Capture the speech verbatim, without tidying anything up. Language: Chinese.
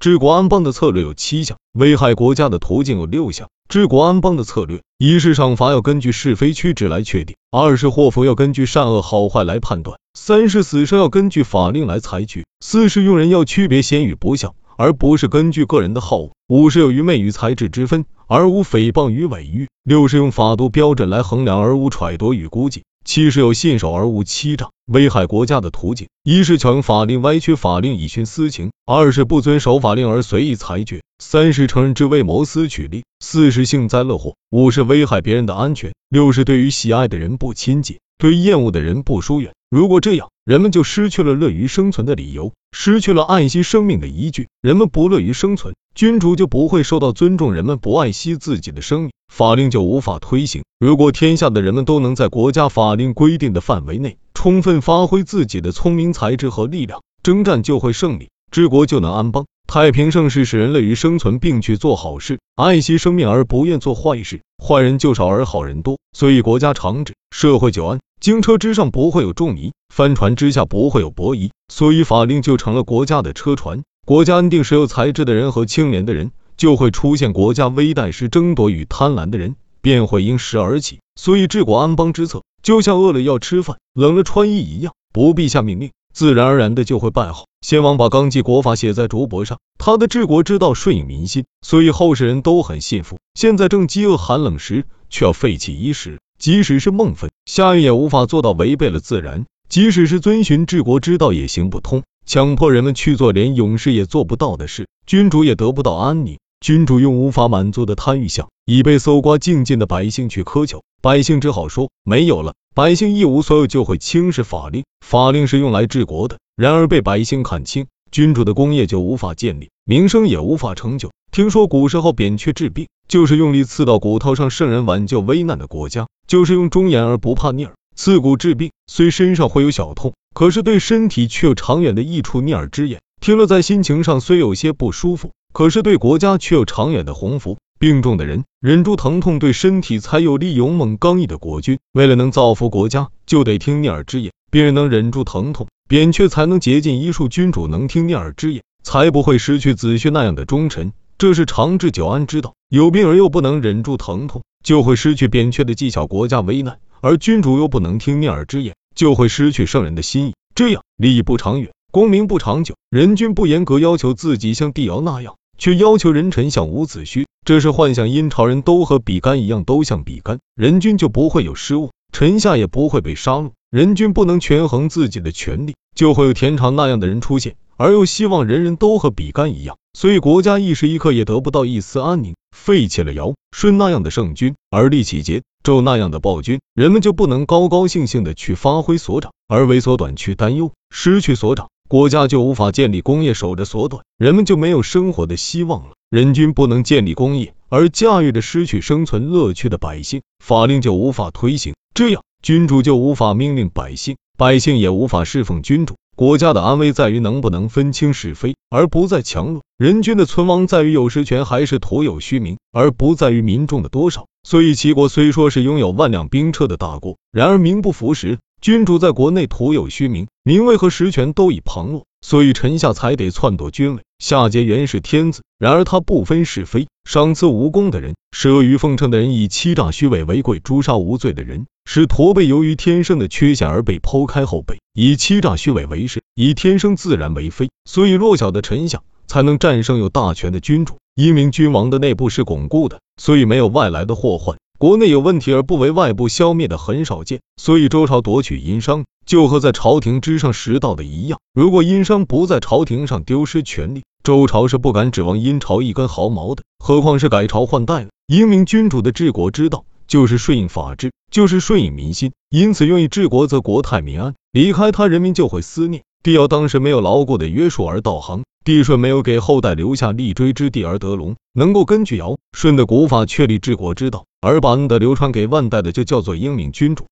治国安邦的策略有七项，危害国家的途径有六项。治国安邦的策略，一是赏罚要根据是非曲直来确定；二是祸福要根据善恶好坏来判断；三是死生要根据法令来裁决；四是用人要区别贤与不肖，而不是根据个人的好恶；五是有愚昧与才智之分，而无诽谤与伪誉；六是用法度标准来衡量，而无揣度与估计；七是有信守而无欺诈。危害国家的途径，一是权法令歪曲法令以徇私情；二是不遵守法令而随意裁决；三是乘人之危谋私取利；四是幸灾乐祸；五是危害别人的安全；六是对于喜爱的人不亲近，对厌恶的人不疏远。如果这样，人们就失去了乐于生存的理由，失去了爱惜生命的依据，人们不乐于生存，君主就不会受到尊重，人们不爱惜自己的生命，法令就无法推行。如果天下的人们都能在国家法令规定的范围内充分发挥自己的聪明才智和力量，征战就会胜利，治国就能安邦。太平盛世使人乐于生存并去做好事，爱惜生命而不愿做坏事，坏人就少而好人多，所以国家长治，社会久安。经车之上不会有仲尼，帆船之下不会有伯夷，所以法令就成了国家的车船。国家安定时，有才智的人和清廉的人就会出现国家危殆时，争夺与贪婪的人便会因时而起。所以治国安邦之策，就像饿了要吃饭，冷了穿衣一样，不必下命令，自然而然的就会办好。先王把纲纪国法写在竹帛上，他的治国之道顺应民心，所以后世人都很信服。现在正饥饿寒冷时，却要废弃衣食，即使是孟分、夏禹也无法做到违背了自然，即使是遵循治国之道也行不通，强迫人们去做连勇士也做不到的事，君主也得不到安宁。君主用无法满足的贪欲向已被搜刮净尽的百姓去苛求，百姓只好说没有了，百姓一无所有就会轻视法令，法令是用来治国的，然而被百姓看轻，君主的功业就无法建立，名声也无法成就。听说古时候扁鹊治病，就是用力刺到骨头上，圣人挽救危难的国家，就是用忠言而不怕逆耳。刺骨治病，虽身上会有小痛，可是对身体却有长远的益处。逆耳之言听了在心情上虽有些不舒服，可是对国家却有长远的鸿福。病重的人忍住疼痛，对身体才有利。勇猛刚毅的国君，为了能造福国家，就得听逆耳之言，别人能忍住疼痛，扁鹊才能竭尽医术。君主能听逆耳之言，才不会失去子胥那样的忠臣，这是长治久安之道。有病而又不能忍住疼痛，就会失去扁鹊的技巧，国家危难。而君主又不能听逆耳之言，就会失去圣人的心意，这样利益不长远，功名不长久。人君不严格要求自己像帝尧那样，却要求人臣像伍子胥，这是幻想。殷朝人都和比干一样，都像比干，人君就不会有失误，臣下也不会被杀戮。人君不能权衡自己的权力，就会有田常那样的人出现，而又希望人人都和比干一样，所以国家一时一刻也得不到一丝安宁。废弃了尧、舜那样的圣君，而立起桀、纣那样的暴君，人们就不能高高兴兴的去发挥所长，而为所短去担忧。失去所长，国家就无法建立功业，守着所短，人们就没有生活的希望了。人君不能建立功业，而驾驭着失去生存乐趣的百姓，法令就无法推行，这样君主就无法命令百姓，百姓也无法侍奉君主。国家的安危在于能不能分清是非，而不在强弱。人君的存亡在于有实权还是徒有虚名，而不在于民众的多少。所以齐国虽说是拥有万辆兵车的大国，然而名不符实，君主在国内徒有虚名，名位和实权都已旁落，所以臣下才得篡夺君位。夏桀原是天子，然而他不分是非，赏赐无功的人，使阿谀奉承的人，以欺诈虚伪为贵，诛杀无罪的人，使驼背由于天生的缺陷而被剖开后背，以欺诈虚伪为是，以天生自然为非。所以弱小的臣下才能战胜有大权的君主。英明君王的内部是巩固的，所以没有外来的祸患。国内有问题而不为外部消灭的很少见，所以周朝夺取殷商就和在朝廷之上拾到的一样。如果殷商不在朝廷上丢失权力，周朝是不敢指望殷朝一根毫毛的，何况是改朝换代了。英明君主的治国之道，就是顺应法治，就是顺应民心，因此愿意治国，则国泰民安。离开他，人民就会思念。帝尧当时没有牢固的约束而导航，帝舜没有给后代留下立锥之地而得隆，能够根据尧、舜的古法确立治国之道，而把恩德流传给万代的，就叫做英明君主。